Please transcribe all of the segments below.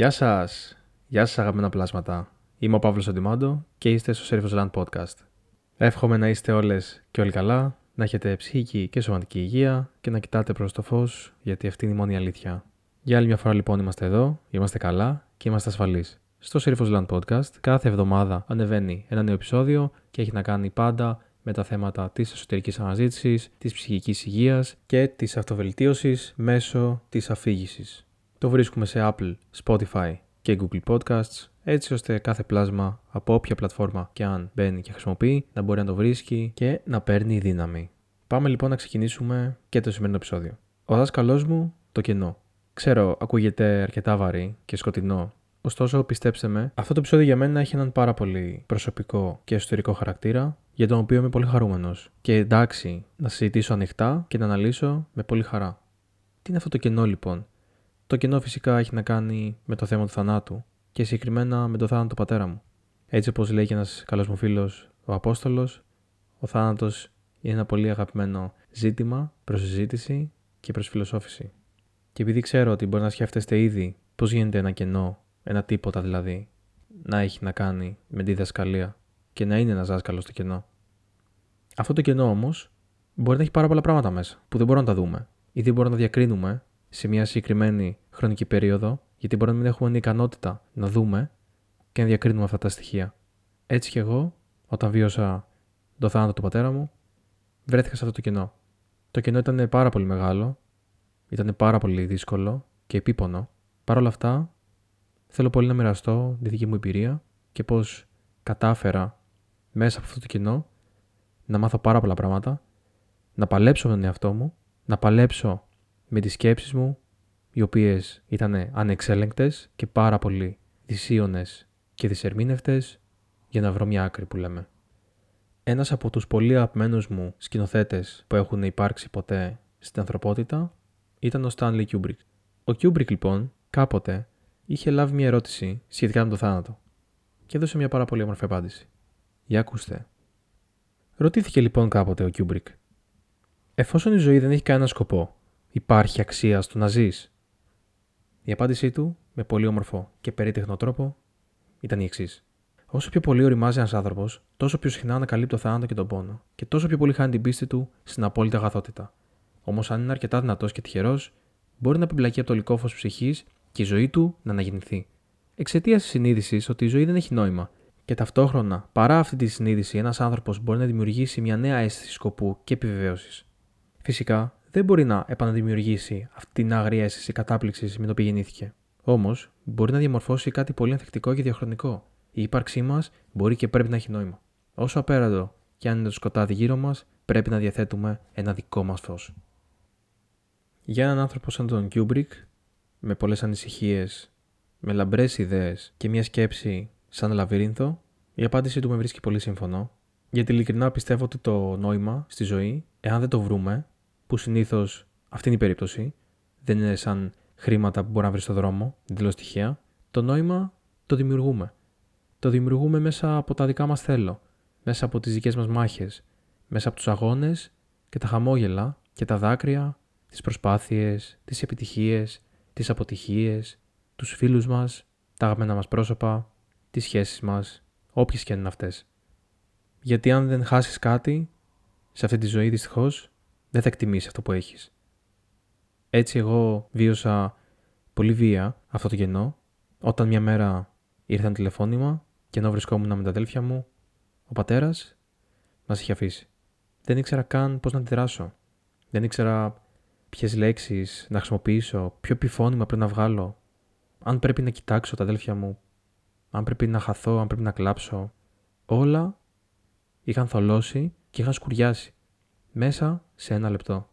Γεια σας, γεια σας αγαπημένα πλάσματα. Είμαι ο Παύλος Αντιμάντο και είστε στο Σέριφος Λάντ podcast. Εύχομαι να είστε όλες και όλοι καλά, να έχετε ψυχική και σωματική υγεία και να κοιτάτε προς το φως, γιατί αυτή είναι η μόνη αλήθεια. Για άλλη μια φορά λοιπόν είμαστε εδώ, είμαστε καλά και είμαστε ασφαλείς. Στο Sairforge Podcast κάθε εβδομάδα ανεβαίνει ένα νέο επεισόδιο και έχει να κάνει πάντα με τα θέματα της εσωτερικής αναζήτησης, της ψυχικής υγείας και της αυτοβελτίωσης μέσω της αφήγησης. Το βρίσκουμε σε Apple, Spotify και Google Podcasts, έτσι ώστε κάθε πλάσμα από όποια πλατφόρμα και αν μπαίνει και χρησιμοποιεί να μπορεί να το βρίσκει και να παίρνει δύναμη. Πάμε λοιπόν να ξεκινήσουμε και το σημερινό επεισόδιο. Ο δάσκαλός μου, το κενό. Ξέρω, ακούγεται αρκετά βαρύ και σκοτεινό. Ωστόσο, πιστέψτε με, αυτό το επεισόδιο για μένα έχει έναν πάρα πολύ προσωπικό και εσωτερικό χαρακτήρα, για τον οποίο είμαι πολύ χαρούμενος. Και εντάξει, να συζητήσω ανοιχτά και να αναλύσω με πολύ χαρά. Τι είναι αυτό το κενό λοιπόν? Το κενό φυσικά έχει να κάνει με το θέμα του θανάτου και συγκεκριμένα με το θάνατο του πατέρα μου. Έτσι, όπως λέει και ένας καλός μου φίλος, ο Απόστολος, ο θάνατος είναι ένα πολύ αγαπημένο ζήτημα προς συζήτηση και προς φιλοσόφηση. Και επειδή ξέρω ότι μπορεί να σκέφτεστε ήδη πώς γίνεται ένα κενό, ένα τίποτα δηλαδή, να έχει να κάνει με τη διδασκαλία και να είναι ένας δάσκαλος στο κενό. Αυτό το κενό όμως μπορεί να έχει πάρα πολλά πράγματα μέσα που δεν μπορούμε να τα δούμε ή δεν μπορούμε να διακρίνουμε σε μια συγκεκριμένη χρονική περίοδο, γιατί μπορεί να μην έχουμε την ικανότητα να δούμε και να διακρίνουμε αυτά τα στοιχεία. Έτσι κι εγώ, όταν βίωσα το θάνατο του πατέρα μου, βρέθηκα σε αυτό το κενό. Το κενό ήταν πάρα πολύ μεγάλο, ήταν πάρα πολύ δύσκολο και επίπονο. Παρ' όλα αυτά, θέλω πολύ να μοιραστώ τη δική μου εμπειρία και πώς κατάφερα μέσα από αυτό το κενό να μάθω πάρα πολλά πράγματα, να παλέψω με τον εαυτό μου, να παλέψω με τις σκέψεις μου, οι οποίες ήταν ανεξέλεγκτες και πάρα πολύ δυσίωνες και δυσερμήνευτες, για να βρω μια άκρη που λέμε. Ένας από τους πολύ αγαπημένους μου σκηνοθέτες που έχουν υπάρξει ποτέ στην ανθρωπότητα ήταν ο Στάνλεϊ Κιούμπρικ. Ο Κιούμπρικ λοιπόν κάποτε είχε λάβει μια ερώτηση σχετικά με το θάνατο και έδωσε μια πάρα πολύ όμορφη απάντηση. Για ακούστε. Ρωτήθηκε λοιπόν κάποτε ο Κιούμπρικ: εφόσον η ζωή δεν έχει κανένα σκοπό, υπάρχει αξία στο να ζεις? Η απάντησή του, με πολύ όμορφο και περίτεχνο τρόπο, ήταν η εξής: όσο πιο πολύ οριμάζει ένας άνθρωπος, τόσο πιο συχνά ανακαλύπτει το θάνατο και τον πόνο, και τόσο πιο πολύ χάνει την πίστη του στην απόλυτη αγαθότητα. Όμως, αν είναι αρκετά δυνατός και τυχερός, μπορεί να επιμπλακεί από το λυκό φως ψυχής και η ζωή του να αναγεννηθεί. Εξαιτίας της συνείδησης ότι η ζωή δεν έχει νόημα, και ταυτόχρονα, παρά αυτή τη συνείδηση, ένας άνθρωπος μπορεί να δημιουργήσει μια νέα αίσθηση σκοπού και επιβεβαίωσης. Φυσικά, δεν μπορεί να επαναδημιουργήσει αυτή την άγρια αίσθηση κατάπληξης με το οποίο γεννήθηκε. Όμως, μπορεί να διαμορφώσει κάτι πολύ ανθεκτικό και διαχρονικό. Η ύπαρξή μας μπορεί και πρέπει να έχει νόημα. Όσο απέραντο και αν είναι το σκοτάδι γύρω μας, πρέπει να διαθέτουμε ένα δικό μας φως. Για έναν άνθρωπο σαν τον Κιούμπρικ, με πολλές ανησυχίες, με λαμπρές ιδέες και μια σκέψη σαν λαβύρινθο, η απάντησή του με βρίσκει πολύ σύμφωνο. Γιατί ειλικρινά πιστεύω ότι το νόημα στη ζωή, εάν δεν το βρούμε, που συνήθως αυτή είναι η περίπτωση, δεν είναι σαν χρήματα που μπορεί να βρει στον δρόμο, δηλώς τυχαία, το νόημα το δημιουργούμε. Το δημιουργούμε μέσα από τα δικά μας θέλω, μέσα από τις δικές μας μάχες, μέσα από τους αγώνες και τα χαμόγελα και τα δάκρυα, τις προσπάθειες, τις επιτυχίες, τις αποτυχίες, τους φίλους μας, τα αγαπημένα μας πρόσωπα, τις σχέσεις μας, όποιες και αν είναι αυτές. Γιατί αν δεν χάσεις κάτι σε αυτή τη ζωή, δυστυχώς, δεν θα εκτιμήσεις αυτό που έχεις. Έτσι εγώ βίωσα πολύ βία αυτό το κενό, όταν μια μέρα ήρθε ένα τηλεφώνημα και ενώ βρισκόμουν με τα αδέλφια μου, ο πατέρας μας είχε αφήσει. Δεν ήξερα καν πώς να αντιδράσω. Δεν ήξερα ποιες λέξεις να χρησιμοποιήσω, ποιο επιφώνημα πρέπει να βγάλω, αν πρέπει να κοιτάξω τα αδέλφια μου, αν πρέπει να χαθώ, αν πρέπει να κλάψω. Όλα είχαν θολώσει και είχαν σκουριάσει μέσα σε ένα λεπτό.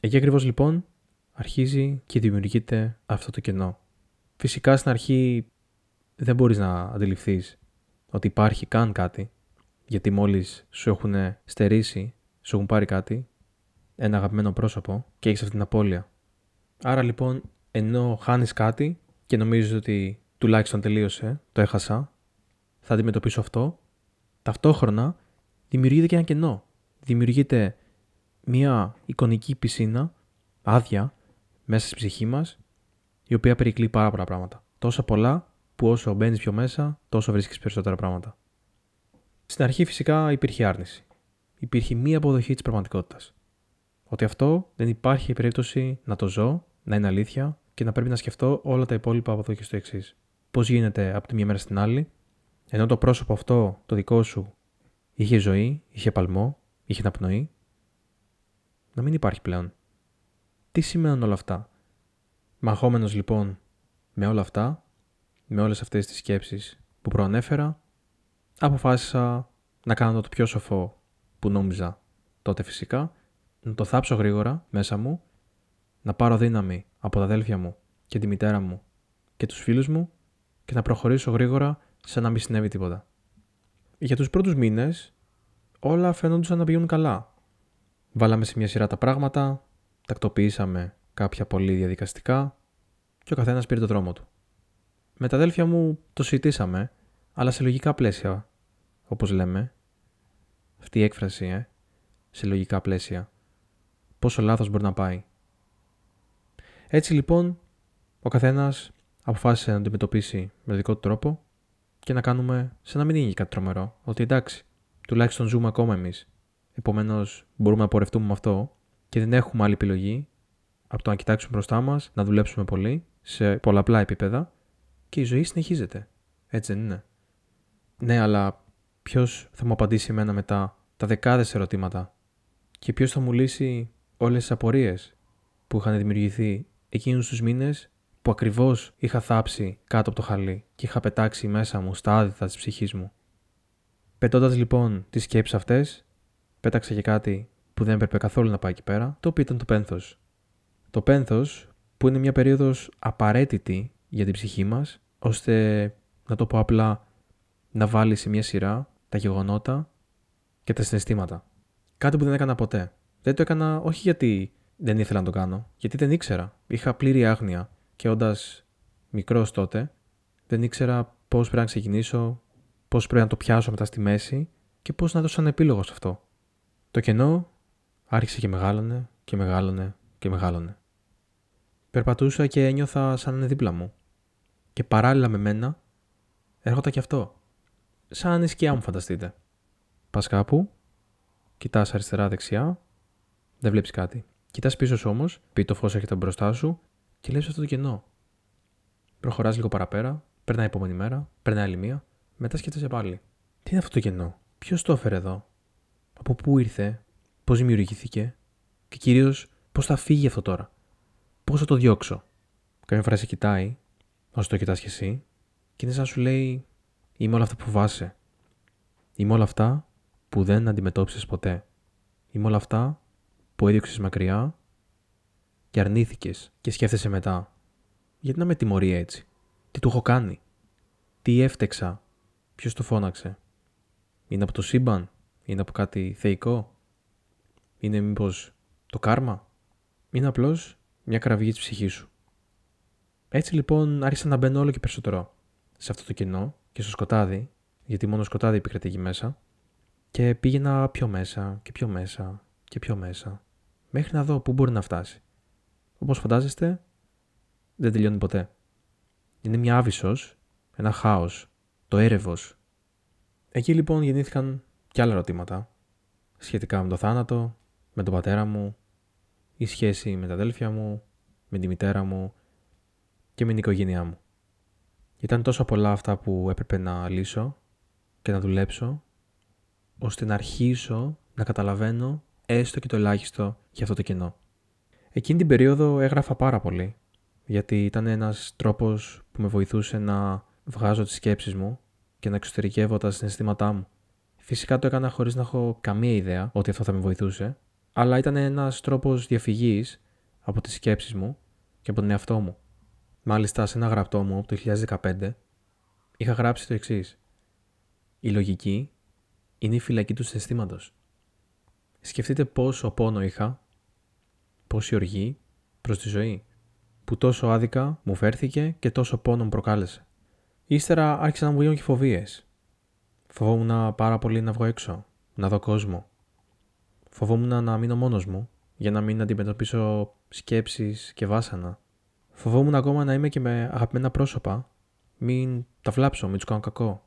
Εκεί ακριβώς λοιπόν αρχίζει και δημιουργείται αυτό το κενό. Φυσικά στην αρχή δεν μπορείς να αντιληφθείς ότι υπάρχει καν κάτι, γιατί μόλις σου έχουν στερήσει, σου έχουν πάρει κάτι, ένα αγαπημένο πρόσωπο, και έχεις αυτή την απώλεια. Άρα λοιπόν, ενώ χάνεις κάτι και νομίζεις ότι τουλάχιστον τελείωσε, το έχασα, θα αντιμετωπίσω αυτό, ταυτόχρονα δημιουργείται και ένα κενό. Δημιουργείται μια εικονική πισίνα, άδεια, μέσα στη ψυχή μας, η οποία περικλεί πάρα πολλά πράγματα. Τόσα πολλά που όσο μπαίνεις πιο μέσα, τόσο βρίσκεις περισσότερα πράγματα. Στην αρχή φυσικά υπήρχε άρνηση. Υπήρχε μία αποδοχή της πραγματικότητας. Ότι αυτό δεν υπάρχει περίπτωση να το ζω, να είναι αλήθεια και να πρέπει να σκεφτώ όλα τα υπόλοιπα από εδώ και στο εξής. Πώς γίνεται από τη μία μέρα στην άλλη, ενώ το πρόσωπο αυτό, το δικό σου, είχε ζωή, είχε παλμό, είχε αναπνοή, να μην υπάρχει πλέον. Τι σημαίνουν όλα αυτά? Μαχόμενος λοιπόν με όλα αυτά, με όλες αυτές τις σκέψεις που προανέφερα, αποφάσισα να κάνω το πιο σοφό που νόμιζα τότε φυσικά, να το θάψω γρήγορα μέσα μου, να πάρω δύναμη από τα αδέλφια μου και τη μητέρα μου και τους φίλους μου και να προχωρήσω γρήγορα σαν να μην συνέβη τίποτα. Για τους πρώτους μήνες όλα φαινόντουσαν να πηγαίνουν καλά. Βάλαμε σε μια σειρά τα πράγματα, τακτοποιήσαμε κάποια πολύ διαδικαστικά και ο καθένας πήρε τον δρόμο του. Με τα αδέλφια μου το συζητήσαμε, αλλά σε λογικά πλαίσια, όπως λέμε. Αυτή η έκφραση, σε λογικά πλαίσια. Πόσο λάθος μπορεί να πάει. Έτσι λοιπόν, ο καθένας αποφάσισε να αντιμετωπίσει με τον δικό του τρόπο και να κάνουμε σαν να μην είναι κάτι τρομερό. Ότι εντάξει, τουλάχιστον ζούμε ακόμα εμείς. Επομένως, μπορούμε να πορευτούμε με αυτό και δεν έχουμε άλλη επιλογή από το να κοιτάξουμε μπροστά μας, να δουλέψουμε πολύ, σε πολλαπλά επίπεδα και η ζωή συνεχίζεται. Έτσι δεν είναι? Ναι, αλλά ποιος θα μου απαντήσει εμένα μετά τα δεκάδες ερωτήματα και ποιος θα μου λύσει όλες τις απορίες που είχαν δημιουργηθεί εκείνους τους μήνες που ακριβώς είχα θάψει κάτω από το χαλί και είχα πετάξει μέσα μου στα άδυθα της ψυχής μου. Πετώντας λοιπόν τις σκέψεις αυτές, πέταξα και κάτι που δεν έπρεπε καθόλου να πάει εκεί πέρα, το οποίο ήταν το πένθος. Το πένθος που είναι μια περίοδος απαραίτητη για την ψυχή μας, ώστε, να το πω απλά, να βάλει σε μια σειρά τα γεγονότα και τα συναισθήματα. Κάτι που δεν έκανα ποτέ. Δεν το έκανα όχι γιατί δεν ήθελα να το κάνω, γιατί δεν ήξερα. Είχα πλήρη άγνοια και όντας μικρός τότε, δεν ήξερα πώς πρέπει να ξεκινήσω, πώς πρέπει να το πιάσω μετά στη μέση και πώς να δώσω ένα επίλογο σε αυτό. Το κενό άρχισε και μεγάλωνε και μεγάλωνε και μεγάλωνε. Περπατούσα και ένιωθα σαν να είναι δίπλα μου. Και παράλληλα με μένα έρχονταν και αυτό. Σαν η σκιά μου, φανταστείτε. Πας κάπου, κοιτάς αριστερά-δεξιά, δεν βλέπεις κάτι. Κοιτάς πίσω σου όμως, πει το φως έρχεται μπροστά σου και λες αυτό το κενό. Προχωράς λίγο παραπέρα, περνάει η επόμενη μέρα, περνάει άλλη μία, μετά σκέφτεσαι πάλι. Τι είναι αυτό το κενό? Ποιος το έφερε εδώ? Από πού ήρθε? Πώς δημιουργήθηκε? Και κυρίως πώς θα φύγει αυτό τώρα? Πώς θα το διώξω? Κάποια φορά σε κοιτάει, όσο το κοιτάς κι εσύ, και είναι σαν σου λέει: είμαι όλα αυτά που φοβάσαι. Είμαι όλα αυτά που δεν αντιμετώπισες ποτέ. Είμαι όλα αυτά που έδιωξες μακριά και αρνήθηκες και σκέφτεσαι μετά. Γιατί να με τιμωρεί έτσι? Τι του έχω κάνει? Τι έφτεξα? Ποιος το φώναξε? Είναι από το σύμπαν? Είναι από κάτι θεϊκό? Είναι μήπως το κάρμα? Είναι απλώς μια κραυγή της ψυχής σου. Έτσι λοιπόν άρχισα να μπαίνω όλο και περισσότερο σε αυτό το κενό και στο σκοτάδι, γιατί μόνο σκοτάδι επικρατεί εκεί μέσα, και πήγαινα πιο μέσα και πιο μέσα και πιο μέσα, μέχρι να δω πού μπορεί να φτάσει. Όπως φαντάζεστε, δεν τελειώνει ποτέ. Είναι μια άβυσσος, ένα χάος, το έρευος. Εκεί λοιπόν γεννήθηκαν και άλλα ερωτήματα, σχετικά με το θάνατο, με τον πατέρα μου, η σχέση με τα αδέλφια μου, με τη μητέρα μου και με την οικογένειά μου. Ήταν τόσο πολλά αυτά που έπρεπε να λύσω και να δουλέψω, ώστε να αρχίσω να καταλαβαίνω έστω και το ελάχιστο για αυτό το κενό. Εκείνη την περίοδο έγραφα πάρα πολύ, γιατί ήταν ένας τρόπος που με βοηθούσε να βγάζω τις σκέψεις μου και να εξωτερικεύω τα συναισθήματά μου. Φυσικά το έκανα χωρίς να έχω καμία ιδέα ότι αυτό θα με βοηθούσε, αλλά ήταν ένας τρόπος διαφυγής από τις σκέψεις μου και από τον εαυτό μου. Μάλιστα, σε ένα γραπτό μου από το 2015 είχα γράψει το εξής: η λογική είναι η φυλακή του συναισθήματος. Σκεφτείτε πόσο πόνο είχα, πόση οργή προς τη ζωή, που τόσο άδικα μου φέρθηκε και τόσο πόνο μου προκάλεσε. Ύστερα άρχισαν να μου γίνουν και φοβίες. Φοβόμουν πάρα πολύ να βγω έξω, να δω κόσμο. Φοβόμουν να μείνω μόνος μου για να μην αντιμετωπίσω σκέψεις και βάσανα. Φοβόμουν ακόμα να είμαι και με αγαπημένα πρόσωπα μην τα βλάψω, μην τους κάνω κακό.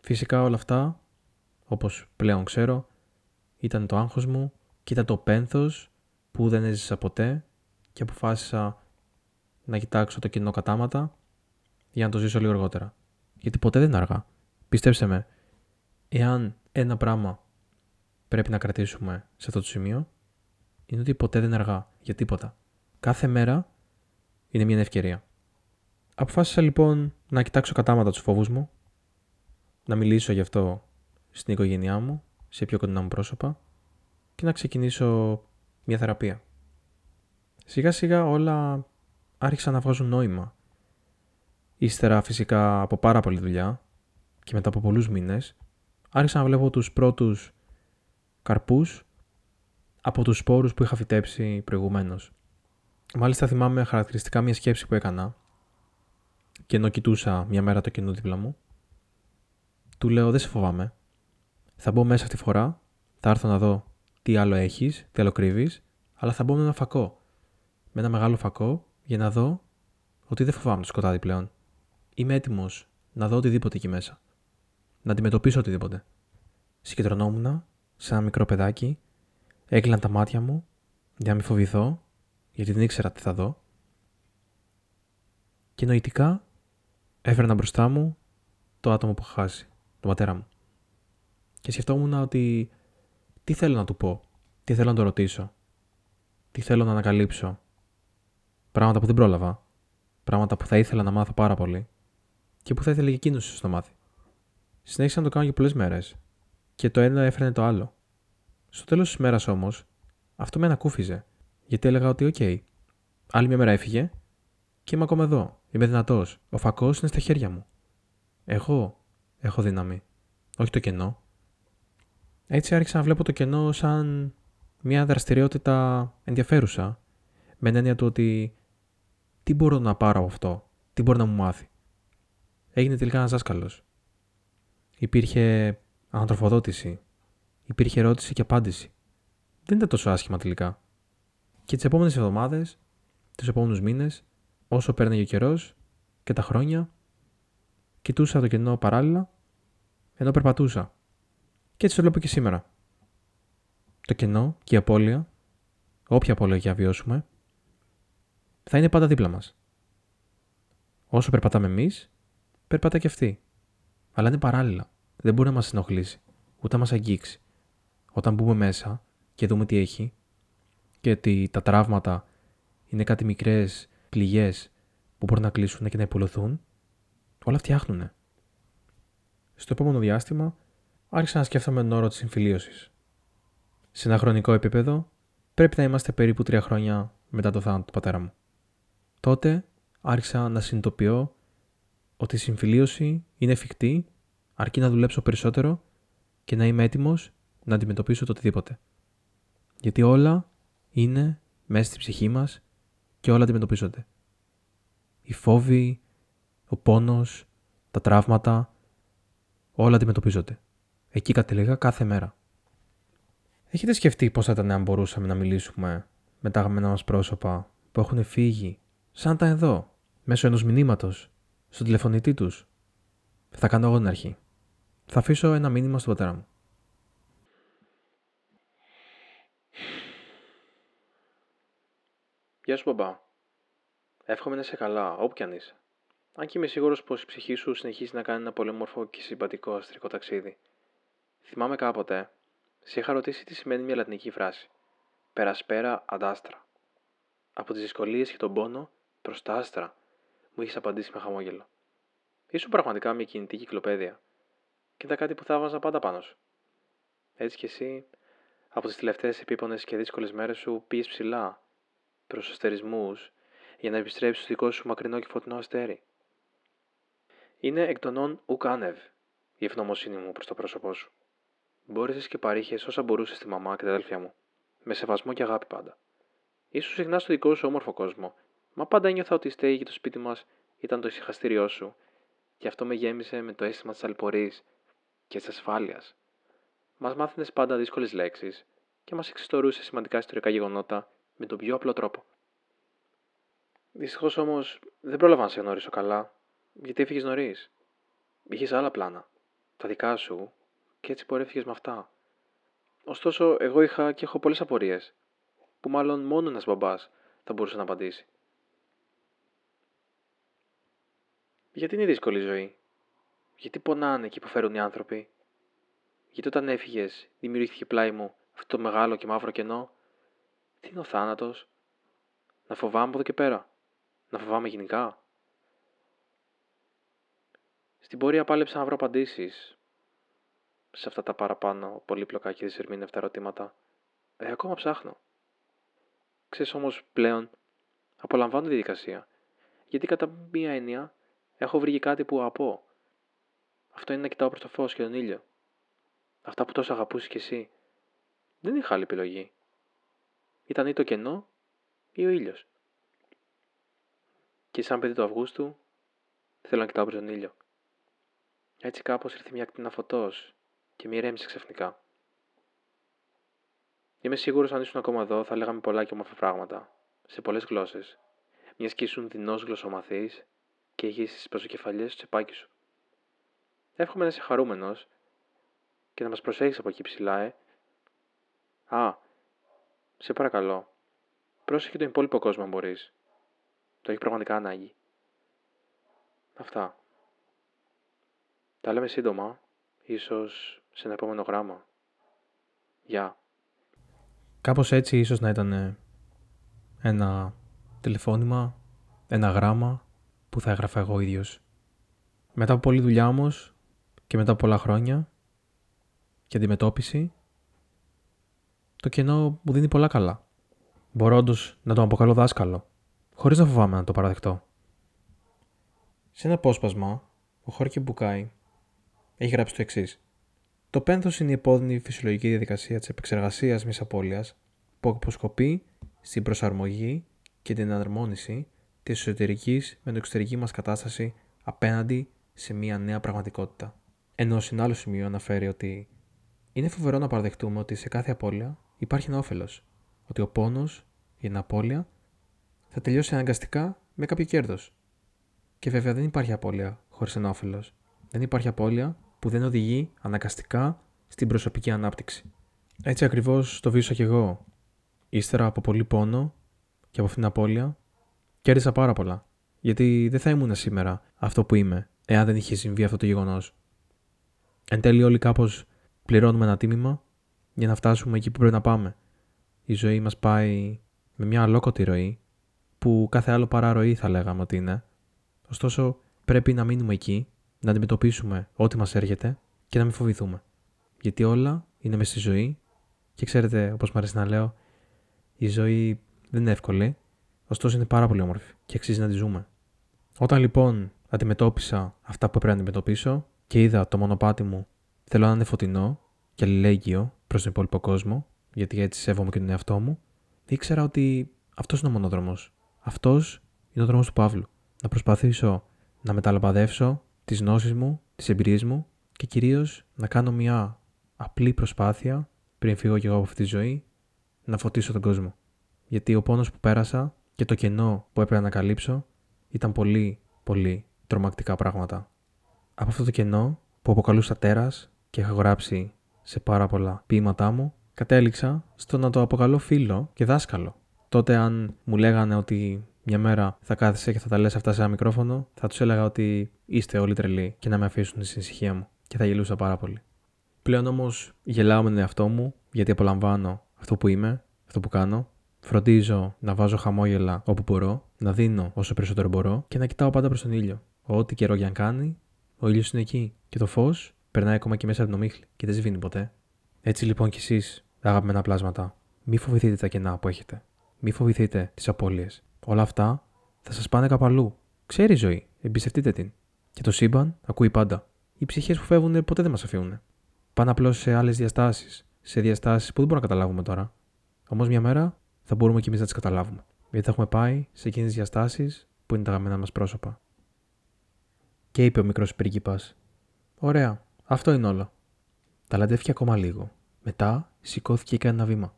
Φυσικά όλα αυτά, όπως πλέον ξέρω, ήταν το άγχος μου και ήταν το πένθος που δεν έζησα ποτέ και αποφάσισα να κοιτάξω το κοινό κατάματα για να το ζήσω λίγο αργότερα. Γιατί ποτέ δεν είναι αργά. Πιστέψτε με, εάν ένα πράγμα πρέπει να κρατήσουμε σε αυτό το σημείο, είναι ότι ποτέ δεν είναι αργά για τίποτα. Κάθε μέρα είναι μια ευκαιρία. Αποφάσισα λοιπόν να κοιτάξω κατάματα τους φόβους μου, να μιλήσω γι' αυτό στην οικογένειά μου, σε πιο κοντινά μου πρόσωπα και να ξεκινήσω μια θεραπεία. Σιγά σιγά όλα άρχισαν να βγάζουν νόημα. Ύστερα φυσικά από πάρα πολλή δουλειά και μετά από πολλούς μήνες άρχισα να βλέπω τους πρώτους καρπούς από τους σπόρους που είχα φυτέψει προηγουμένως. Μάλιστα θυμάμαι χαρακτηριστικά μια σκέψη που έκανα και ενώ κοιτούσα μια μέρα το κενό δίπλα μου, του λέω «Δεν σε φοβάμαι, θα μπω μέσα αυτή τη φορά, θα έρθω να δω τι άλλο έχεις, τι άλλο κρύβεις, αλλά θα μπω με ένα φακό, με ένα μεγάλο φακό για να δω ότι δεν φοβάμαι το σκοτάδι πλέον. Είμαι έτοιμος να δω οτιδήποτε εκεί μέσα, να αντιμετωπίσω οτιδήποτε». Συγκεντρωνόμουν σαν ένα μικρό παιδάκι, έκλειναν τα μάτια μου για να μην φοβηθώ, γιατί δεν ήξερα τι θα δω. Και νοητικά έφερνα μπροστά μου το άτομο που είχα χάσει, τον πατέρα μου. Και σκεφτόμουν ότι τι θέλω να του πω, τι θέλω να το ρωτήσω, τι θέλω να ανακαλύψω. Πράγματα που δεν πρόλαβα, πράγματα που θα ήθελα να μάθω πάρα πολύ και που θα ήθελε και εκείνος ίσως να μάθει. Συνέχισα να το κάνω για πολλές μέρες και το ένα έφερνε το άλλο. Στο τέλος της μέρας όμως, αυτό με ανακούφιζε, γιατί έλεγα ότι «ΟΚ, άλλη μια μέρα έφυγε και είμαι ακόμα εδώ, είμαι δυνατός, ο φακός είναι στα χέρια μου. Εγώ έχω δύναμη, όχι το κενό». Έτσι άρχισα να βλέπω το κενό σαν μια δραστηριότητα ενδιαφέρουσα, με την έννοια του ότι τι μπορώ να πάρω από αυτό, τι μπορεί να μου μάθει. Έγινε τελικά ένας δάσκαλος. Υπήρχε ανατροφοδότηση, υπήρχε ερώτηση και απάντηση. Δεν ήταν τόσο άσχημα τελικά. Και τις επόμενες εβδομάδες, τους επόμενους μήνες, όσο πέρναγε ο καιρός και τα χρόνια, κοιτούσα το κενό παράλληλα, ενώ περπατούσα. Και έτσι το βλέπω και σήμερα. Το κενό και η απώλεια, όποια απώλεια και να βιώσουμε, θα είναι πάντα δίπλα μας. Όσο περπατάμε εμείς, περπατά και αυτή. Αλλά είναι παράλληλα. Δεν μπορεί να μας ενοχλήσει, ούτε να μας αγγίξει. Όταν μπούμε μέσα και δούμε τι έχει και ότι τα τραύματα είναι κάτι μικρές πληγές που μπορούν να κλείσουν και να υπολωθούν, όλα φτιάχνουνε. Στο επόμενο διάστημα άρχισα να σκέφτομαι τον όρο της συμφιλίωσης. Σε ένα χρονικό επίπεδο πρέπει να είμαστε περίπου 3 χρόνια μετά το θάνατο του πατέρα μου. Τότε άρχισα να συνειδητοποιώ ότι η συμφιλίωση είναι εφικτή αρκεί να δουλέψω περισσότερο και να είμαι έτοιμος να αντιμετωπίσω το οτιδήποτε. Γιατί όλα είναι μέσα στη ψυχή μας και όλα αντιμετωπίζονται. Οι φόβοι, ο πόνος, τα τραύματα, όλα αντιμετωπίζονται. Εκεί κατέληγα κάθε μέρα. Έχετε σκεφτεί πώς θα ήταν αν μπορούσαμε να μιλήσουμε με τα αγαπημένα μας πρόσωπα που έχουν φύγει, σαν τα εδώ, μέσω ενός μηνύματος, στον τηλεφωνητή τους? Θα κάνω εγώ την αρχή. Θα αφήσω ένα μήνυμα στον πατέρα μου. «Γεια σου, μπαμπά. Εύχομαι να είσαι καλά, όπου κι αν είσαι. Αν και είμαι σίγουρος πως η ψυχή σου συνεχίζει να κάνει ένα πολύ όμορφο και συμπατικό αστρικό ταξίδι. Θυμάμαι κάποτε, σε είχα ρωτήσει τι σημαίνει μια λατινική φράση. Περασπέρα ad astra. Από τις δυσκολίες και τον πόνο προς τα άστρα, μου είχες απαντήσει με χαμόγελο. Ήσουν πραγματικά μια κινητή κυκλοπαίδεια και ήταν κάτι που θαύμαζα πάντα πάνω σου. Έτσι κι εσύ, από τις τελευταίες επίπονες και δύσκολες μέρες σου, πήγες ψηλά προς αστερισμούς για να επιστρέψεις στο δικό σου μακρινό και φωτεινό αστέρι. Είναι εκ των ον ουκ άνευ η ευγνωμοσύνη μου προς το πρόσωπό σου. Μπόρεσες και παρήχες όσα μπορούσες στη μαμά και τα αδέλφια μου, με σεβασμό και αγάπη πάντα. Ίσως συχνά στο δικό σου όμορφο κόσμο, μα πάντα ένιωθα ότι η στέγη και το σπίτι μας ήταν το ησυχαστήριό σου, και αυτό με γέμισε με το αίσθημα της αλπορίας και της ασφάλειας. Μας μάθαινες πάντα δύσκολες λέξεις και μας εξιστορούσες σημαντικά ιστορικά γεγονότα με τον πιο απλό τρόπο. Δυστυχώς όμως δεν πρόλαβα να σε γνωρίσω καλά Γιατί έφυγες νωρίς. Είχες άλλα πλάνα. Τα δικά σου. Και έτσι πορεύτηκες με αυτά. Ωστόσο, εγώ είχα και έχω πολλές απορίες. Που μάλλον μόνο ένας μπαμπάς θα μπορούσε να απαντήσει. Γιατί είναι δύσκολη η ζωή. Γιατί πονάνε και υποφέρουν οι άνθρωποι. Γιατί όταν έφυγες, δημιουργήθηκε πλάι μου αυτό το μεγάλο και μαύρο κενό. Τι είναι ο θάνατος. Να φοβάμαι από εδώ και πέρα. Να φοβάμαι γενικά. Στην πορεία πάλεψα να βρω απαντήσεις σε αυτά τα παραπάνω πολύπλοκα και δυσερμήνευτα ερωτήματα. Ακόμα ψάχνω. Ξέρεις όμως πλέον, απολαμβάνω τη διαδικασία. Γιατί κατά μία έννοια έχω βρει κάτι που αγαπώ. Αυτό είναι να κοιτάω προς το φως και τον ήλιο. Αυτά που τόσο αγαπούσες κι εσύ. Δεν είχα άλλη επιλογή. Ήταν ή το κενό ή ο ήλιος. Και σαν παιδί του Αυγούστου, θέλω να κοιτάω προς τον ήλιο. Έτσι κάπως ήρθε μια ακτίνα φωτός και με ηρέμησε ξαφνικά. Είμαι σίγουρος αν ήσουν ακόμα εδώ θα λέγαμε πολλά και όμορφα πράγματα, σε πολλές γλώσσες, μιας και ήσουν δεινός γλωσσομαθής και έχεις στις παζοκεφαλιές στο τσεπάκι σου. Εύχομαι να είσαι χαρούμενος και να μας προσέχεις από εκεί ψηλά, σε παρακαλώ, πρόσεχε τον υπόλοιπο κόσμο αν μπορείς. Το έχει πραγματικά ανάγκη. Αυτά. Τα λέμε σύντομα, ίσως σε ένα επόμενο γράμμα. Γεια. Κάπως έτσι ίσως να ήταν ένα τηλεφώνημα, ένα γράμμα που θα έγραφα εγώ ίδιος. Μετά από πολλή δουλειά όμως και μετά από πολλά χρόνια και αντιμετώπιση, το κενό μου δίνει πολλά καλά. Μπορώ όντως να τον αποκαλώ δάσκαλο, χωρίς να φοβάμαι να το παραδεχτώ. Σε ένα απόσπασμα, ο Χόρκη Μπουκάη έχει γράψει το εξής. Το πένθος είναι η επώδυνη φυσιολογική διαδικασία της επεξεργασίας μιας απώλειας που αποσκοπεί στην προσαρμογή και την εναρμόνιση της εσωτερικής με την εξωτερική μας κατάσταση απέναντι σε μια νέα πραγματικότητα. Ενώ σε ένα άλλο σημείο αναφέρει ότι είναι φοβερό να παραδεχτούμε ότι σε κάθε απώλεια υπάρχει ένα όφελος, ότι ο πόνος για την απώλεια θα τελειώσει αναγκαστικά με κάποιο κέρδος. Και βέβαια δεν υπάρχει απώλεια χωρίς ένα όφελος. Δεν υπάρχει απώλεια που δεν οδηγεί αναγκαστικά στην προσωπική ανάπτυξη. Έτσι ακριβώς το βίωσα κι εγώ. Ύστερα από πολύ πόνο και από αυτήν την απώλεια, κέρδισα πάρα πολλά. Γιατί δεν θα ήμουν σήμερα αυτό που είμαι, εάν δεν είχε συμβεί αυτό το γεγονός. Εν τέλει, όλοι κάπως πληρώνουμε ένα τίμημα για να φτάσουμε εκεί που πρέπει να πάμε. Η ζωή μας πάει με μια αλόκοτη ροή, που κάθε άλλο παρά ροή θα λέγαμε ότι είναι. Ωστόσο, πρέπει να μείνουμε εκεί. Να αντιμετωπίσουμε ό,τι μας έρχεται και να μην φοβηθούμε. Γιατί όλα είναι μες στη ζωή και ξέρετε, όπως μου αρέσει να λέω, η ζωή δεν είναι εύκολη, ωστόσο είναι πάρα πολύ όμορφη και αξίζει να τη ζούμε. Όταν λοιπόν αντιμετώπισα αυτά που έπρεπε να αντιμετωπίσω και είδα το μονοπάτι μου, θέλω να είναι φωτεινό και αλληλέγγυο προς τον υπόλοιπο κόσμο, γιατί έτσι σέβομαι και τον εαυτό μου, ήξερα ότι αυτός είναι ο μονόδρομος. Αυτός είναι ο δρόμος του Παύλου. Να προσπαθήσω να μεταλαμπαδεύσω τις γνώσεις μου, τις εμπειρίες μου και κυρίως να κάνω μια απλή προσπάθεια πριν φύγω κι εγώ από αυτή τη ζωή να φωτίσω τον κόσμο. Γιατί ο πόνος που πέρασα και το κενό που έπρεπε να καλύψω ήταν πολύ, πολύ τρομακτικά πράγματα. Από αυτό το κενό που αποκαλούσα τέρας και έχω γράψει σε πάρα πολλά ποίηματά μου, κατέληξα στο να το αποκαλώ φίλο και δάσκαλο. Τότε αν μου λέγανε ότι μια μέρα θα κάθεσαι και θα τα λες αυτά σε ένα μικρόφωνο, θα τους έλεγα ότι είστε όλοι τρελοί και να με αφήσουν στην ησυχία μου και θα γελούσα πάρα πολύ. Πλέον όμως γελάω με τον εαυτό μου γιατί απολαμβάνω αυτό που είμαι, αυτό που κάνω. Φροντίζω να βάζω χαμόγελα όπου μπορώ, να δίνω όσο περισσότερο μπορώ και να κοιτάω πάντα προς τον ήλιο. Ό,τι καιρό και αν κάνει, ο ήλιος είναι εκεί και το φως περνάει ακόμα και μέσα από την ομίχλη και δεν σβήνει ποτέ. Έτσι λοιπόν κι εσείς, αγαπημένα πλάσματα, μη φοβηθείτε τα κενά που έχετε. Μη φοβηθείτε τις απώλειες. Όλα αυτά θα σας πάνε κάπου αλλού. Ξέρει η ζωή, εμπιστευτείτε την. Και το σύμπαν ακούει πάντα. Οι ψυχές που φεύγουν ποτέ δεν μας αφήνουν. Πάνε απλώς σε άλλες διαστάσεις. Σε διαστάσεις που δεν μπορούμε να καταλάβουμε τώρα. Όμως μια μέρα θα μπορούμε κι εμείς να τις καταλάβουμε. Γιατί θα έχουμε πάει σε εκείνες τις διαστάσεις που είναι τα αγαπημένα μας πρόσωπα. Και είπε ο μικρός πρίγκιπας: Ωραία, αυτό είναι όλο. Ταλαντεύτηκε ακόμα λίγο. Μετά σηκώθηκε και έκανε ένα βήμα.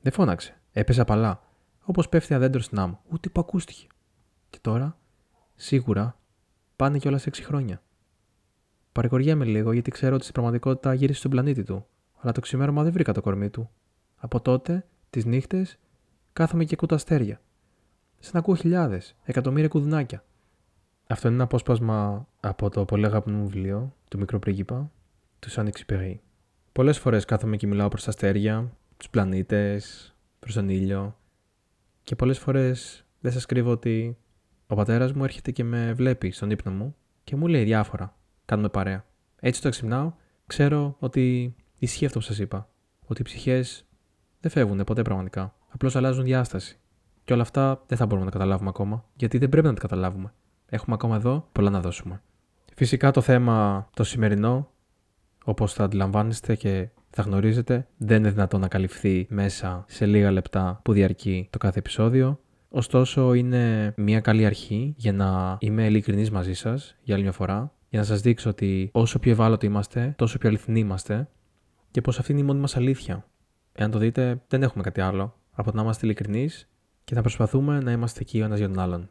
Δεν φώναξε. Έπεσε απαλά. Όπως πέφτει ένα δέντρο στην άμμο, ούτε που ακούστηκε. Και τώρα, σίγουρα, Πάνε κιόλας 6 χρόνια. Παρηγοριέμαι λίγο γιατί ξέρω ότι στην πραγματικότητα γύρισε στον πλανήτη του, αλλά το ξημέρωμα δεν βρήκα το κορμί του. Από τότε, τις νύχτες, κάθομαι και ακούω τα αστέρια. Σαν ακούω χιλιάδες, εκατομμύρια κουδουνάκια. Αυτό είναι ένα απόσπασμα από το πολύ αγαπημένο μου βιβλίο, του Μικρού Πρίγκιπα, του Σαντ Εξυπερύ. Πολλές φορές κάθομαι και μιλάω προς τα αστέρια, τους πλανήτες, προς τον ήλιο. Και πολλές φορές δεν σας κρύβω ότι ο πατέρας μου έρχεται και με βλέπει στον ύπνο μου και μου λέει διάφορα. Κάνουμε παρέα. Έτσι το ξυπνάω, ξέρω ότι ισχύει αυτό που σας είπα. Ότι οι ψυχές δεν φεύγουν ποτέ πραγματικά. Απλώς αλλάζουν διάσταση. Και όλα αυτά δεν θα μπορούμε να τα καταλάβουμε ακόμα, γιατί δεν πρέπει να τα καταλάβουμε. Έχουμε ακόμα εδώ πολλά να δώσουμε. Φυσικά το θέμα το σημερινό, όπως θα αντιλαμβάνεστε και θα γνωρίζετε, δεν είναι δυνατόν να καλυφθεί μέσα σε λίγα λεπτά που διαρκεί το κάθε επεισόδιο. Ωστόσο, είναι μια καλή αρχή για να είμαι ειλικρινής μαζί σας για άλλη μια φορά, για να σας δείξω ότι όσο πιο ευάλωτοι είμαστε, τόσο πιο αληθινοί είμαστε και πως αυτή είναι η μόνη μας αλήθεια. Εάν το δείτε, δεν έχουμε κάτι άλλο από το να είμαστε ειλικρινείς και να προσπαθούμε να είμαστε εκεί ο ένας για τον άλλον.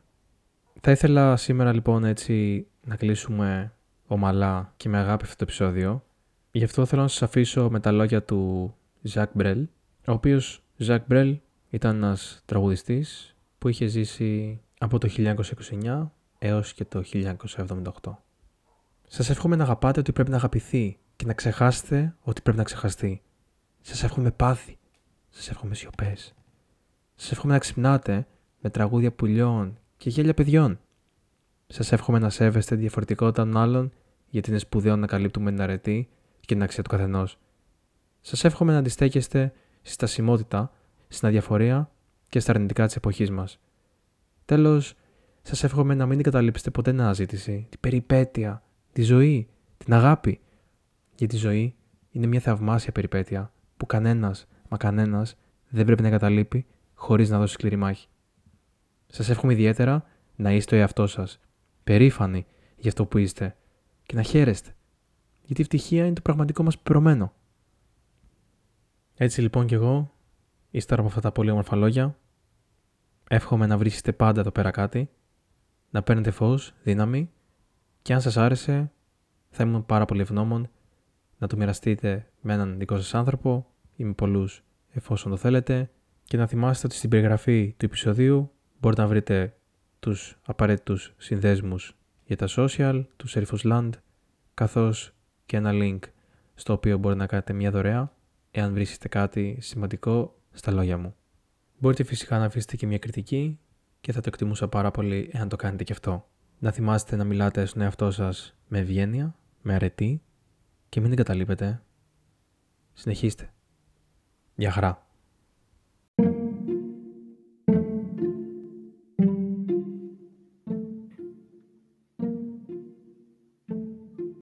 Θα ήθελα σήμερα λοιπόν έτσι να κλείσουμε ομαλά και με αγάπη αυτό το επεισόδιο. Γι' αυτό θέλω να σας αφήσω με τα λόγια του Ζακ Μπρελ, ο οποίος Ζακ Μπρελ ήταν ένας τραγουδιστής που είχε ζήσει από το 1929 έως και το 1978. Σας εύχομαι να αγαπάτε ότι πρέπει να αγαπηθεί και να ξεχάσετε ότι πρέπει να ξεχαστεί. Σας εύχομαι πάθη, σας εύχομαι σιωπές. Σας εύχομαι να ξυπνάτε με τραγούδια πουλιών και γέλια παιδιών. Σας εύχομαι να σέβεστε τη διαφορετικότητα των άλλων, γιατί είναι σπουδαίο να καλύπτουμε την αρετή και την αξία του καθενός. Σας εύχομαι να αντιστέκεστε στη στασιμότητα, στην αδιαφορία και στα αρνητικά της εποχής μας. Τέλος, σας εύχομαι να μην εγκαταλείψετε ποτέ την αναζήτηση, την περιπέτεια, τη ζωή, την αγάπη. Γιατί η ζωή είναι μια θαυμάσια περιπέτεια που κανένας, μα κανένας, δεν πρέπει να εγκαταλείπει χωρίς να δώσει σκληρή μάχη. Σας εύχομαι ιδιαίτερα να είστε ο εαυτός σας, περήφανοι για αυτό που είστε και να χαίρεστε, γιατί η ευτυχία είναι το πραγματικό μας πεπρωμένο. Έτσι λοιπόν κι εγώ, ύστερα από αυτά τα πολύ όμορφα λόγια, εύχομαι να βρίσκεστε πάντα εδώ πέρα κάτι, να παίρνετε φως, δύναμη και αν σας άρεσε, θα ήμουν πάρα πολύ ευγνώμων να το μοιραστείτε με έναν δικό σας άνθρωπο ή με πολλούς εφόσον το θέλετε και να θυμάστε ότι στην περιγραφή του επεισοδίου μπορείτε να βρείτε τους απαραίτητους συνδέσμους για τα social, του Σέριφος λάντ, καθώς και ένα link στο οποίο μπορείτε να κάνετε μια δωρεά εάν βρίσκετε κάτι σημαντικό στα λόγια μου. Μπορείτε φυσικά να αφήσετε και μια κριτική και θα το εκτιμούσα πάρα πολύ εάν το κάνετε και αυτό. Να θυμάστε να μιλάτε στον εαυτό σας με ευγένεια, με αρετή και μην εγκαταλείπετε. Συνεχίστε. Γεια χαρά.